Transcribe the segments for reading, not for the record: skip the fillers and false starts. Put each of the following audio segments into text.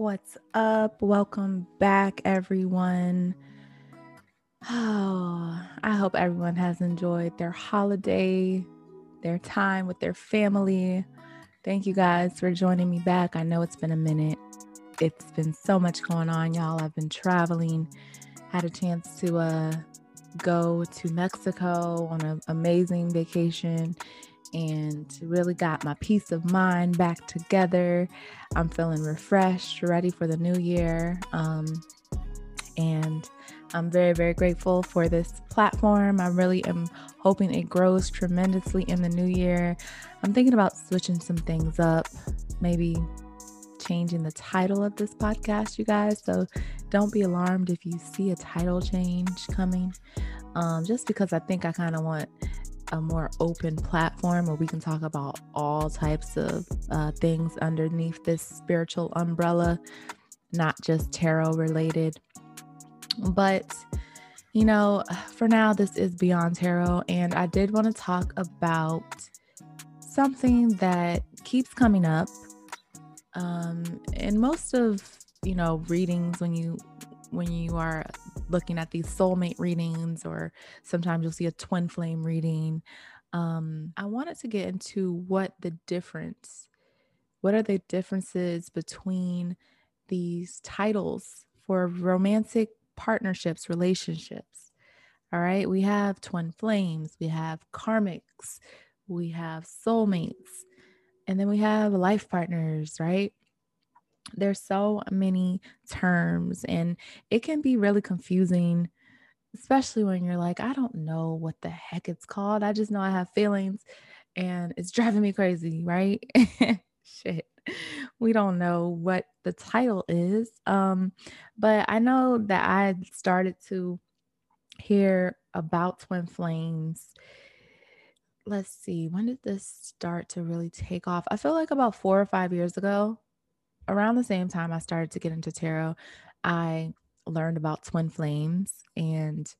What's up? Welcome back, everyone. Oh, I hope everyone has enjoyed their holiday, their time with their family. Thank you guys for joining me back. I know it's been a minute. It's been so much going on, y'all. I've been traveling. Had a chance to go to Mexico on an amazing vacation and really got my peace of mind back together. I'm feeling refreshed, ready for the new year. And I'm very, very grateful for this platform. I really am hoping it grows tremendously in the new year. I'm thinking about switching some things up, maybe changing the title of this podcast, you guys. So don't be alarmed if you see a title change coming, just because I think I kind of want a more open platform where we can talk about all types of things underneath this spiritual umbrella, not just tarot related. But, you know, for now, this is Beyond Tarot. And I did want to talk about something that keeps coming up in most of, you know, readings when you are looking at these soulmate readings, or sometimes you'll see a twin flame reading. I wanted to get into what are the differences between these titles for romantic partnerships, relationships. All right. We have twin flames, we have karmics, we have soulmates, and then we have life partners, right? There's so many terms and it can be really confusing, especially when you're like, I don't know what the heck it's called. I just know I have feelings and it's driving me crazy, right? Shit. We don't know what the title is. But I know that I started to hear about twin flames. Let's see, when did this start to really take off? I feel like about 4 or 5 years ago. Around the same time I started to get into tarot, I learned about twin flames. And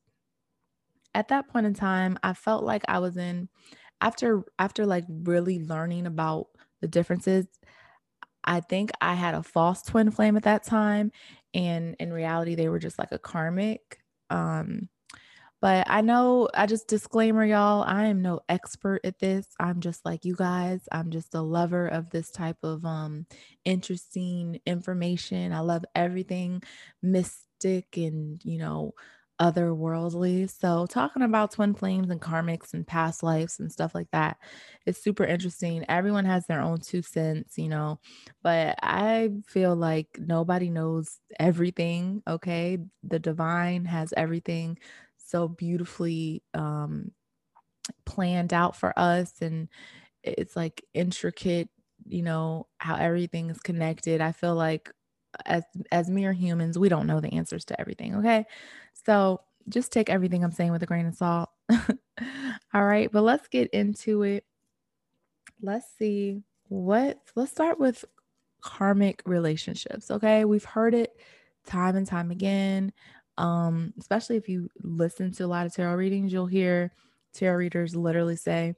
at that point in time, I felt like I was in, after like really learning about the differences, I think I had a false twin flame at that time. And in reality, they were just like a karmic. But I know, I just disclaimer, y'all, I am no expert at this. I'm just like you guys. I'm just a lover of this type of interesting information. I love everything mystic and, you know, otherworldly. So talking about twin flames and karmics and past lives and stuff like that is super interesting. Everyone has their own two cents, you know, but I feel like nobody knows everything, okay? The divine has everything so beautifully planned out for us. And it's like intricate, you know, how everything is connected. I feel like as mere humans, we don't know the answers to everything. Okay. So just take everything I'm saying with a grain of salt. All right. But let's get into it. Let's see let's start with karmic relationships. Okay. We've heard it time and time again. Especially if you listen to a lot of tarot readings, you'll hear tarot readers literally say,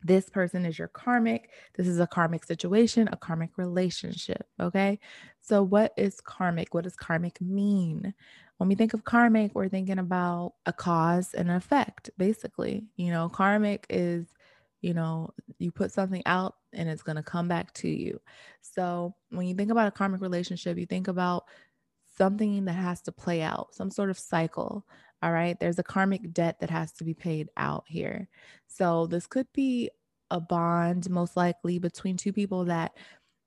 this person is your karmic. This is a karmic situation, a karmic relationship. Okay. So what is karmic? What does karmic mean? When we think of karmic, we're thinking about a cause and an effect, basically. You know, karmic is, you know, you put something out and it's going to come back to you. So when you think about a karmic relationship, you think about something that has to play out, some sort of cycle. All right. There's a karmic debt that has to be paid out here. So this could be a bond, most likely between two people that,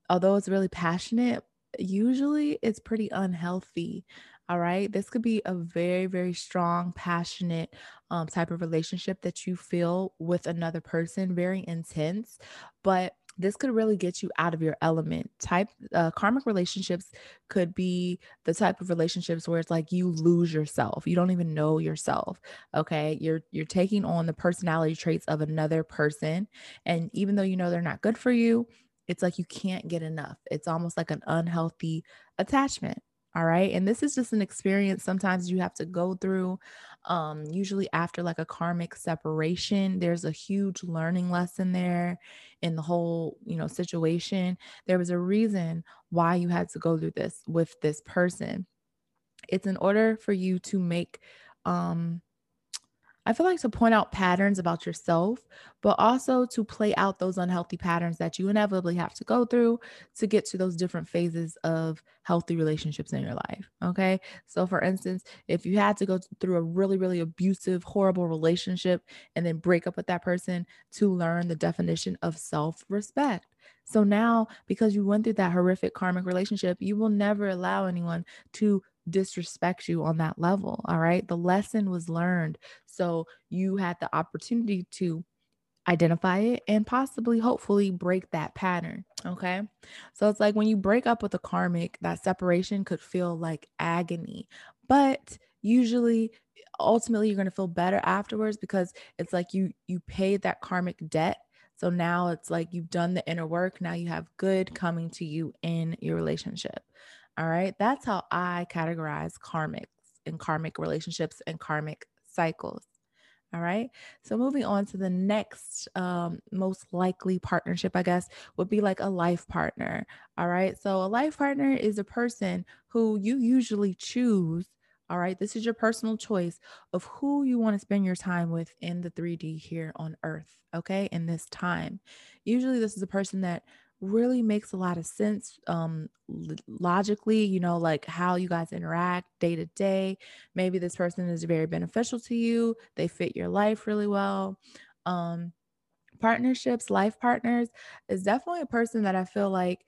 although it's really passionate, usually it's pretty unhealthy. All right. This could be a very, very strong, passionate type of relationship that you feel with another person, very intense, but this could really get you out of your element. Karmic relationships could be the type of relationships where it's like you lose yourself. You don't even know yourself. Okay. You're taking on the personality traits of another person. And even though, you know, they're not good for you, it's like, you can't get enough. It's almost like an unhealthy attachment. All right. And this is just an experience sometimes you have to go through Usually after like a karmic separation, there's a huge learning lesson there in the whole, situation. There was a reason why you had to go through this with this person. It's in order for you to make, I feel like, to point out patterns about yourself, but also to play out those unhealthy patterns that you inevitably have to go through to get to those different phases of healthy relationships in your life. Okay. So for instance, if you had to go through a really, really abusive, horrible relationship and then break up with that person to learn the definition of self-respect. So now, because you went through that horrific karmic relationship, you will never allow anyone to disrespect you on that level. All right. The lesson was learned. So you had the opportunity to identify it and possibly, hopefully, break that pattern. Okay. So it's like when you break up with a karmic, that separation could feel like agony, but usually ultimately you're going to feel better afterwards, because it's like you paid that karmic debt. So now it's like you've done the inner work. Now you have good coming to you in your relationship. All right. That's how I categorize karmics and karmic relationships and karmic cycles. All right. So moving on to the next most likely partnership, I guess, would be like a life partner. All right. So a life partner is a person who you usually choose. All right. This is your personal choice of who you want to spend your time with in the 3D here on Earth. Okay. In this time, usually this is a person that really makes a lot of sense logically, like how you guys interact day to day. Maybe this person is very beneficial to you. They fit your life really well. Partnerships, life partners is definitely a person that I feel like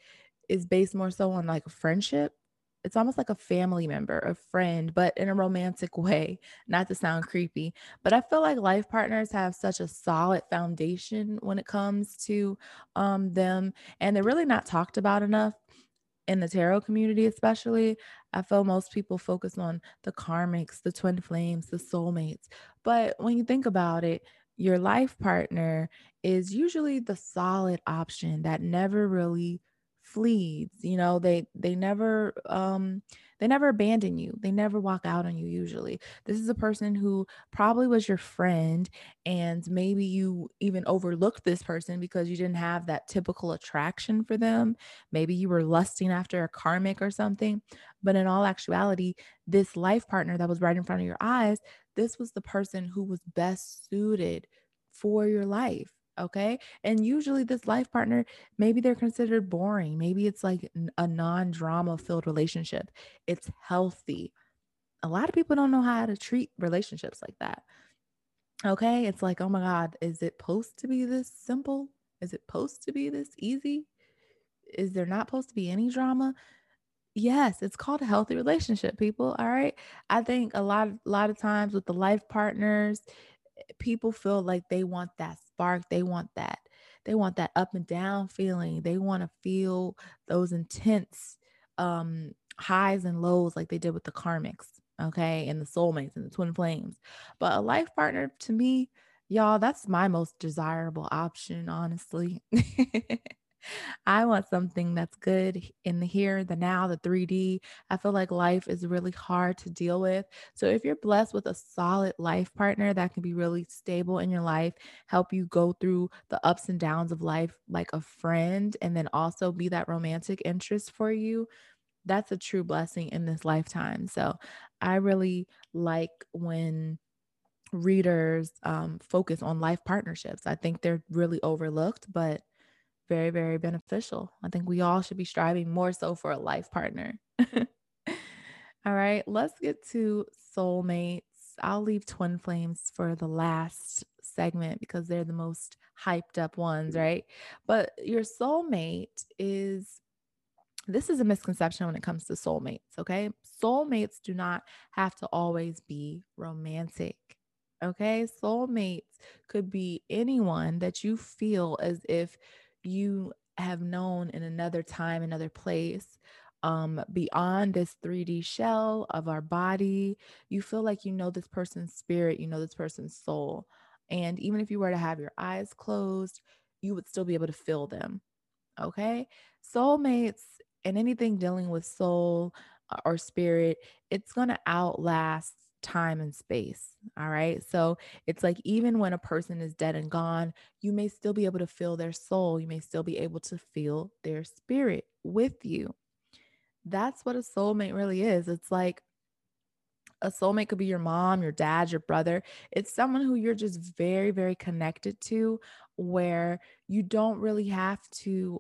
is based more so on like a friendship. It's almost like a family member, a friend, but in a romantic way, not to sound creepy. But I feel like life partners have such a solid foundation when it comes to them. And they're really not talked about enough in the tarot community, especially. I feel most people focus on the karmics, the twin flames, the soulmates. But when you think about it, your life partner is usually the solid option that never really flees. They never abandon you. They never walk out on you. Usually this is a person who probably was your friend, and maybe you even overlooked this person because you didn't have that typical attraction for them. Maybe you were lusting after a karmic or something, but in all actuality, this life partner that was right in front of your eyes, this was the person who was best suited for your life. Okay. And usually this life partner, maybe they're considered boring. Maybe it's like a non-drama filled relationship. It's healthy. A lot of people don't know how to treat relationships like that. Okay. It's like, oh my God, is it supposed to be this simple? Is it supposed to be this easy? Is there not supposed to be any drama? Yes, it's called a healthy relationship, people. All right. I think a lot of times with the life partners, people feel like they want that spark. They want that up and down feeling. They want to feel those intense highs and lows like they did with the karmics, okay, and the soulmates and the twin flames. But a life partner, to me, y'all, that's my most desirable option, honestly. I want something that's good in the here, the now, the 3D. I feel like life is really hard to deal with. So if you're blessed with a solid life partner that can be really stable in your life, help you go through the ups and downs of life like a friend, and then also be that romantic interest for you, that's a true blessing in this lifetime. So I really like when readers focus on life partnerships. I think they're really overlooked, but very, very beneficial. I think we all should be striving more so for a life partner. All right, let's get to soulmates. I'll leave twin flames for the last segment because they're the most hyped up ones, right? But your soulmate is, this is a misconception when it comes to soulmates, okay? Soulmates do not have to always be romantic. Okay? Soulmates could be anyone that you feel as if you have known in another time, another place, beyond this 3D shell of our body. You feel like you know this person's spirit, you know this person's soul. And even if you were to have your eyes closed, you would still be able to feel them. Okay. Soulmates and anything dealing with soul or spirit, it's going to outlast time and space. All right. So it's like, even when a person is dead and gone, you may still be able to feel their soul. You may still be able to feel their spirit with you. That's what a soulmate really is. It's like, a soulmate could be your mom, your dad, your brother. It's someone who you're just very, very connected to, where you don't really have to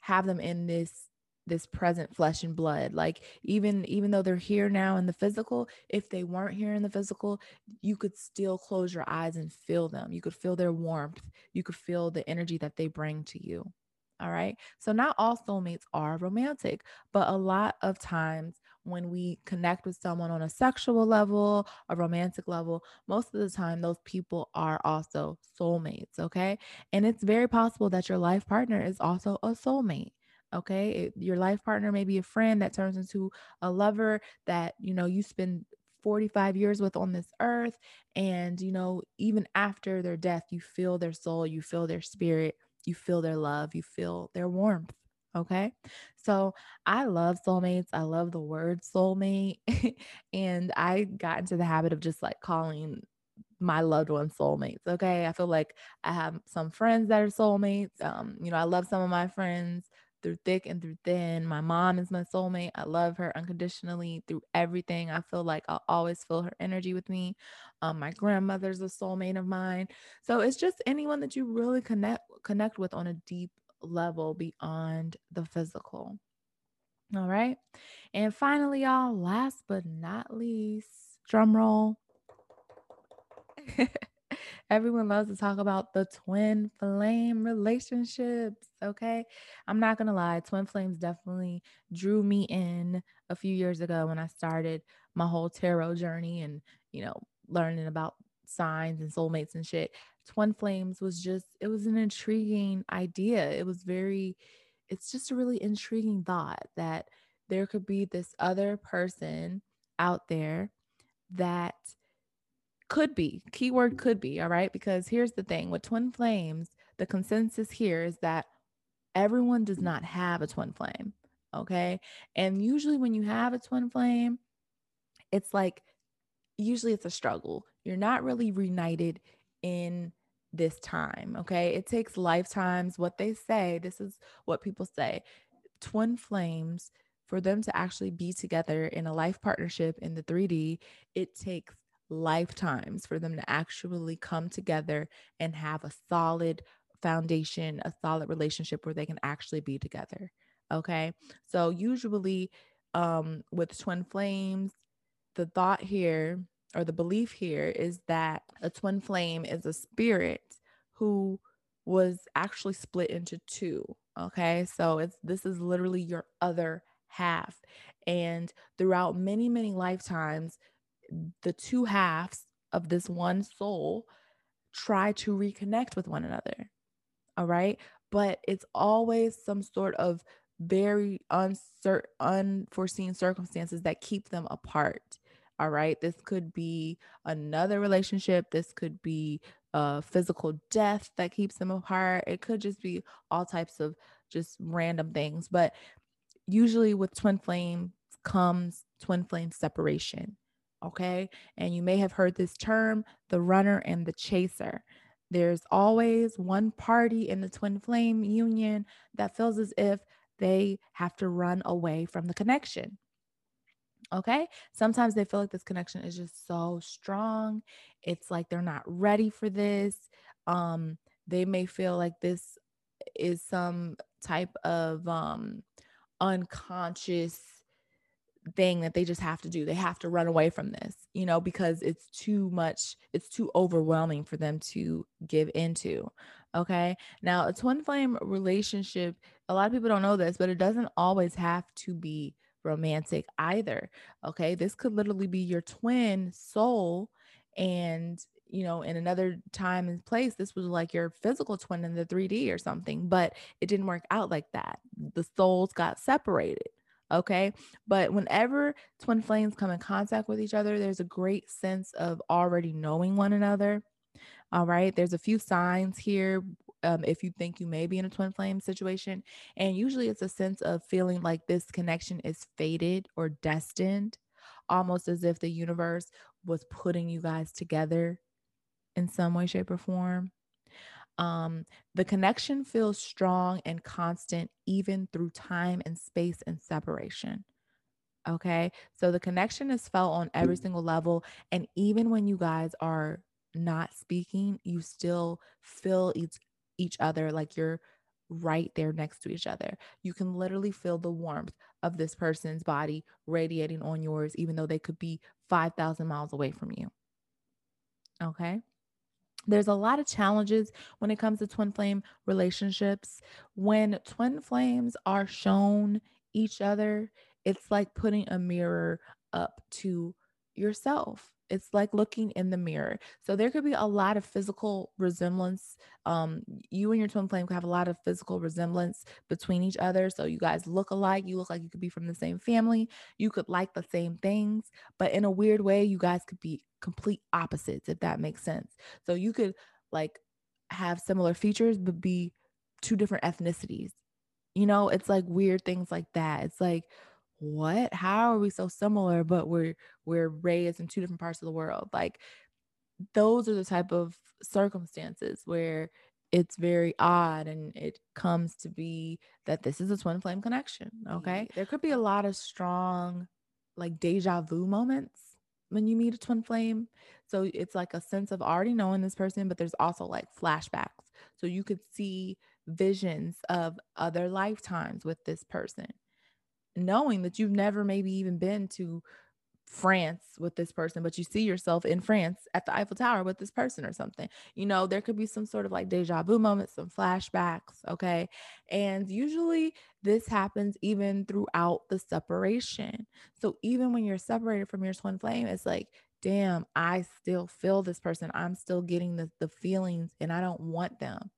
have them in this present flesh and blood. Like even though they're here now in the physical, if they weren't here in the physical, you could still close your eyes and feel them. You could feel their warmth. You could feel the energy that they bring to you. All right. So not all soulmates are romantic, but a lot of times when we connect with someone on a sexual level, a romantic level, most of the time, those people are also soulmates. Okay. And it's very possible that your life partner is also a soulmate. Okay. Your life partner may be a friend that turns into a lover that, you spend 45 years with on this earth. And, even after their death, you feel their soul, you feel their spirit, you feel their love, you feel their warmth. Okay. So I love soulmates. I love the word soulmate. And I got into the habit of just like calling my loved ones soulmates. Okay. I feel like I have some friends that are soulmates. I love some of my friends through thick and through thin. My mom is my soulmate. I love her unconditionally through everything. I feel like I'll always feel her energy with me. My grandmother's a soulmate of mine. So it's just anyone that you really connect with on a deep level beyond the physical. All right. And finally, y'all, last but not least, drum roll. Everyone loves to talk about the twin flame relationships. Okay. I'm not going to lie. Twin flames definitely drew me in a few years ago when I started my whole tarot journey and, learning about signs and soulmates and shit. Twin flames was just, it was an intriguing idea. It's just a really intriguing thought that there could be this other person out there that could be, keyword could be, all right? Because here's the thing with twin flames, the consensus here is that everyone does not have a twin flame, okay? And usually when you have a twin flame, it's like, usually it's a struggle. You're not really reunited in this time, okay? It takes lifetimes. What they say, this is what people say, twin flames, for them to actually be together in a life partnership in the 3D, it takes lifetimes for them to actually come together and have a solid foundation, a solid relationship where they can actually be together, okay? So usually with twin flames, the thought here or the belief here is that a twin flame is a spirit who was actually split into two, okay? So this is literally your other half. And throughout many, many lifetimes, the two halves of this one soul try to reconnect with one another, all right? But it's always some sort of very unforeseen circumstances that keep them apart, all right? This could be another relationship. This could be a physical death that keeps them apart. It could just be all types of just random things. But usually with twin flames comes twin flame separation. Okay. And you may have heard this term, the runner and the chaser. There's always one party in the twin flame union that feels as if they have to run away from the connection. Okay. Sometimes they feel like this connection is just so strong. It's like they're not ready for this. They may feel like this is some type of unconscious thing that they just have to do. They have to run away from this, because it's too much. It's too overwhelming for them to give into. Okay. Now, a twin flame relationship, a lot of people don't know this, but it doesn't always have to be romantic either. Okay. This could literally be your twin soul. And, in another time and place, this was like your physical twin in the 3D or something, but it didn't work out like that. The souls got separated. Okay. But whenever twin flames come in contact with each other, there's a great sense of already knowing one another. All right. There's a few signs here. If you think you may be in a twin flame situation, and usually it's a sense of feeling like this connection is fated or destined. almost as if the universe was putting you guys together in some way, shape, or form. The connection feels strong and constant, even through time and space and separation. Okay. So the connection is felt on every single level. And even when you guys are not speaking, you still feel each other, like you're right there next to each other. You can literally feel the warmth of this person's body radiating on yours, even though they could be 5,000 miles away from you. Okay. There's a lot of challenges when it comes to twin flame relationships. When twin flames are shown each other, it's like putting a mirror up to yourself. It's like looking in the mirror. So there could be a lot of physical resemblance. You and your twin flame could have a lot of physical resemblance between each other. So you guys look alike. You look like you could be from the same family. You could like the same things, but in a weird way, you guys could be complete opposites, if that makes sense. So you could like have similar features, but be two different ethnicities. You know, it's like weird things like that. It's like, what? How are we so similar, but we're raised in two different parts of the world? Like, those are the type of circumstances where it's very odd, and it comes to be that this is a twin flame connection. Okay. There could be a lot of strong, like, deja vu moments when you meet a twin flame. So it's like a sense of already knowing this person, but there's also like flashbacks. So you could see visions of other lifetimes with this person, knowing that you've never maybe even been to France with this person, but you see yourself in France at the Eiffel Tower with this person or something. You know, there could be some sort of like deja vu moments, some flashbacks. Okay. And usually this happens even throughout the separation. So even when you're separated from your twin flame, it's like, damn, I still feel this person. I'm still getting the feelings, and I don't want them.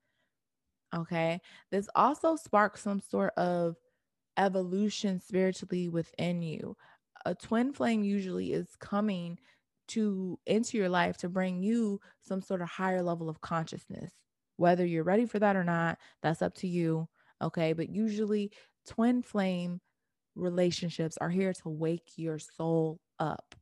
Okay. This also sparks some sort of evolution spiritually within you. A twin flame usually is coming into your life to bring you some sort of higher level of consciousness. Whether you're ready for that or not, that's up to you. Okay. But usually twin flame relationships are here to wake your soul up.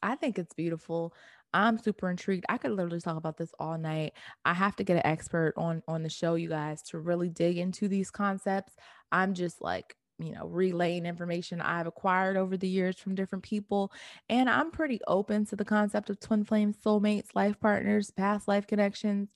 I think it's beautiful. I'm super intrigued. I could literally talk about this all night. I have to get an expert on the show, you guys, to really dig into these concepts. I'm just like, you know, relaying information I've acquired over the years from different people. And I'm pretty open to the concept of twin flames, soulmates, life partners, past life connections.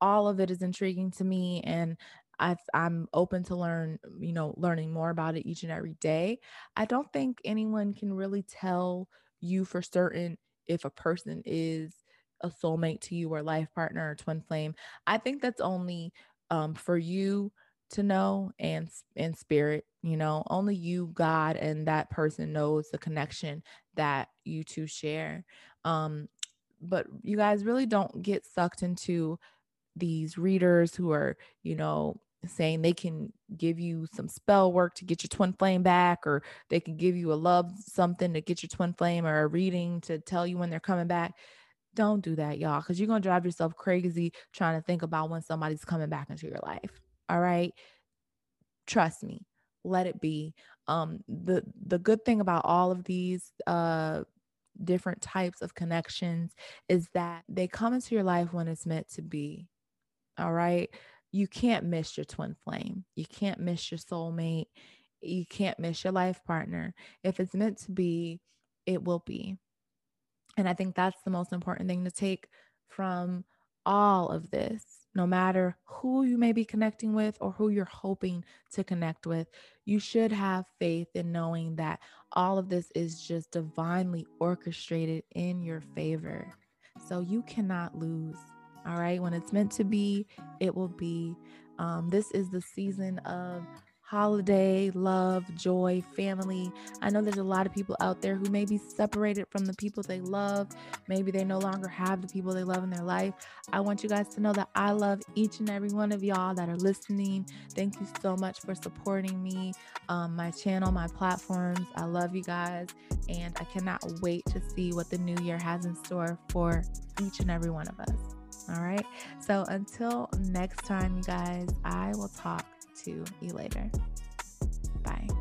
All of it is intriguing to me. And I'm open to learning more about it each and every day. I don't think anyone can really tell you for certain if a person is a soulmate to you or life partner or twin flame. I think that's only for you to know, and spirit, you know, only you, God, and that person knows the connection that you two share. But you guys really don't get sucked into these readers who are, you know, saying they can give you some spell work to get your twin flame back, or they can give you a love something to get your twin flame, or a reading to tell you when they're coming back. Don't do that, y'all, because you're going to drive yourself crazy trying to think about when somebody's coming back into your life. All right. Trust me, let it be. The good thing about all of these, different types of connections is that they come into your life when it's meant to be. All right. You can't miss your twin flame. You can't miss your soulmate. You can't miss your life partner. If it's meant to be, it will be. And I think that's the most important thing to take from all of this. No matter who you may be connecting with or who you're hoping to connect with, you should have faith in knowing that all of this is just divinely orchestrated in your favor. So you cannot lose. All right. When it's meant to be, it will be. This is the season of holiday, love, joy, family. I know there's a lot of people out there who may be separated from the people they love. Maybe they no longer have the people they love in their life. I want you guys to know that I love each and every one of y'all that are listening. Thank you so much for supporting me, my channel, my platforms. I love you guys, and I cannot wait to see what the new year has in store for each and every one of us. All right. So until next time, you guys, I will talk to you later. Bye.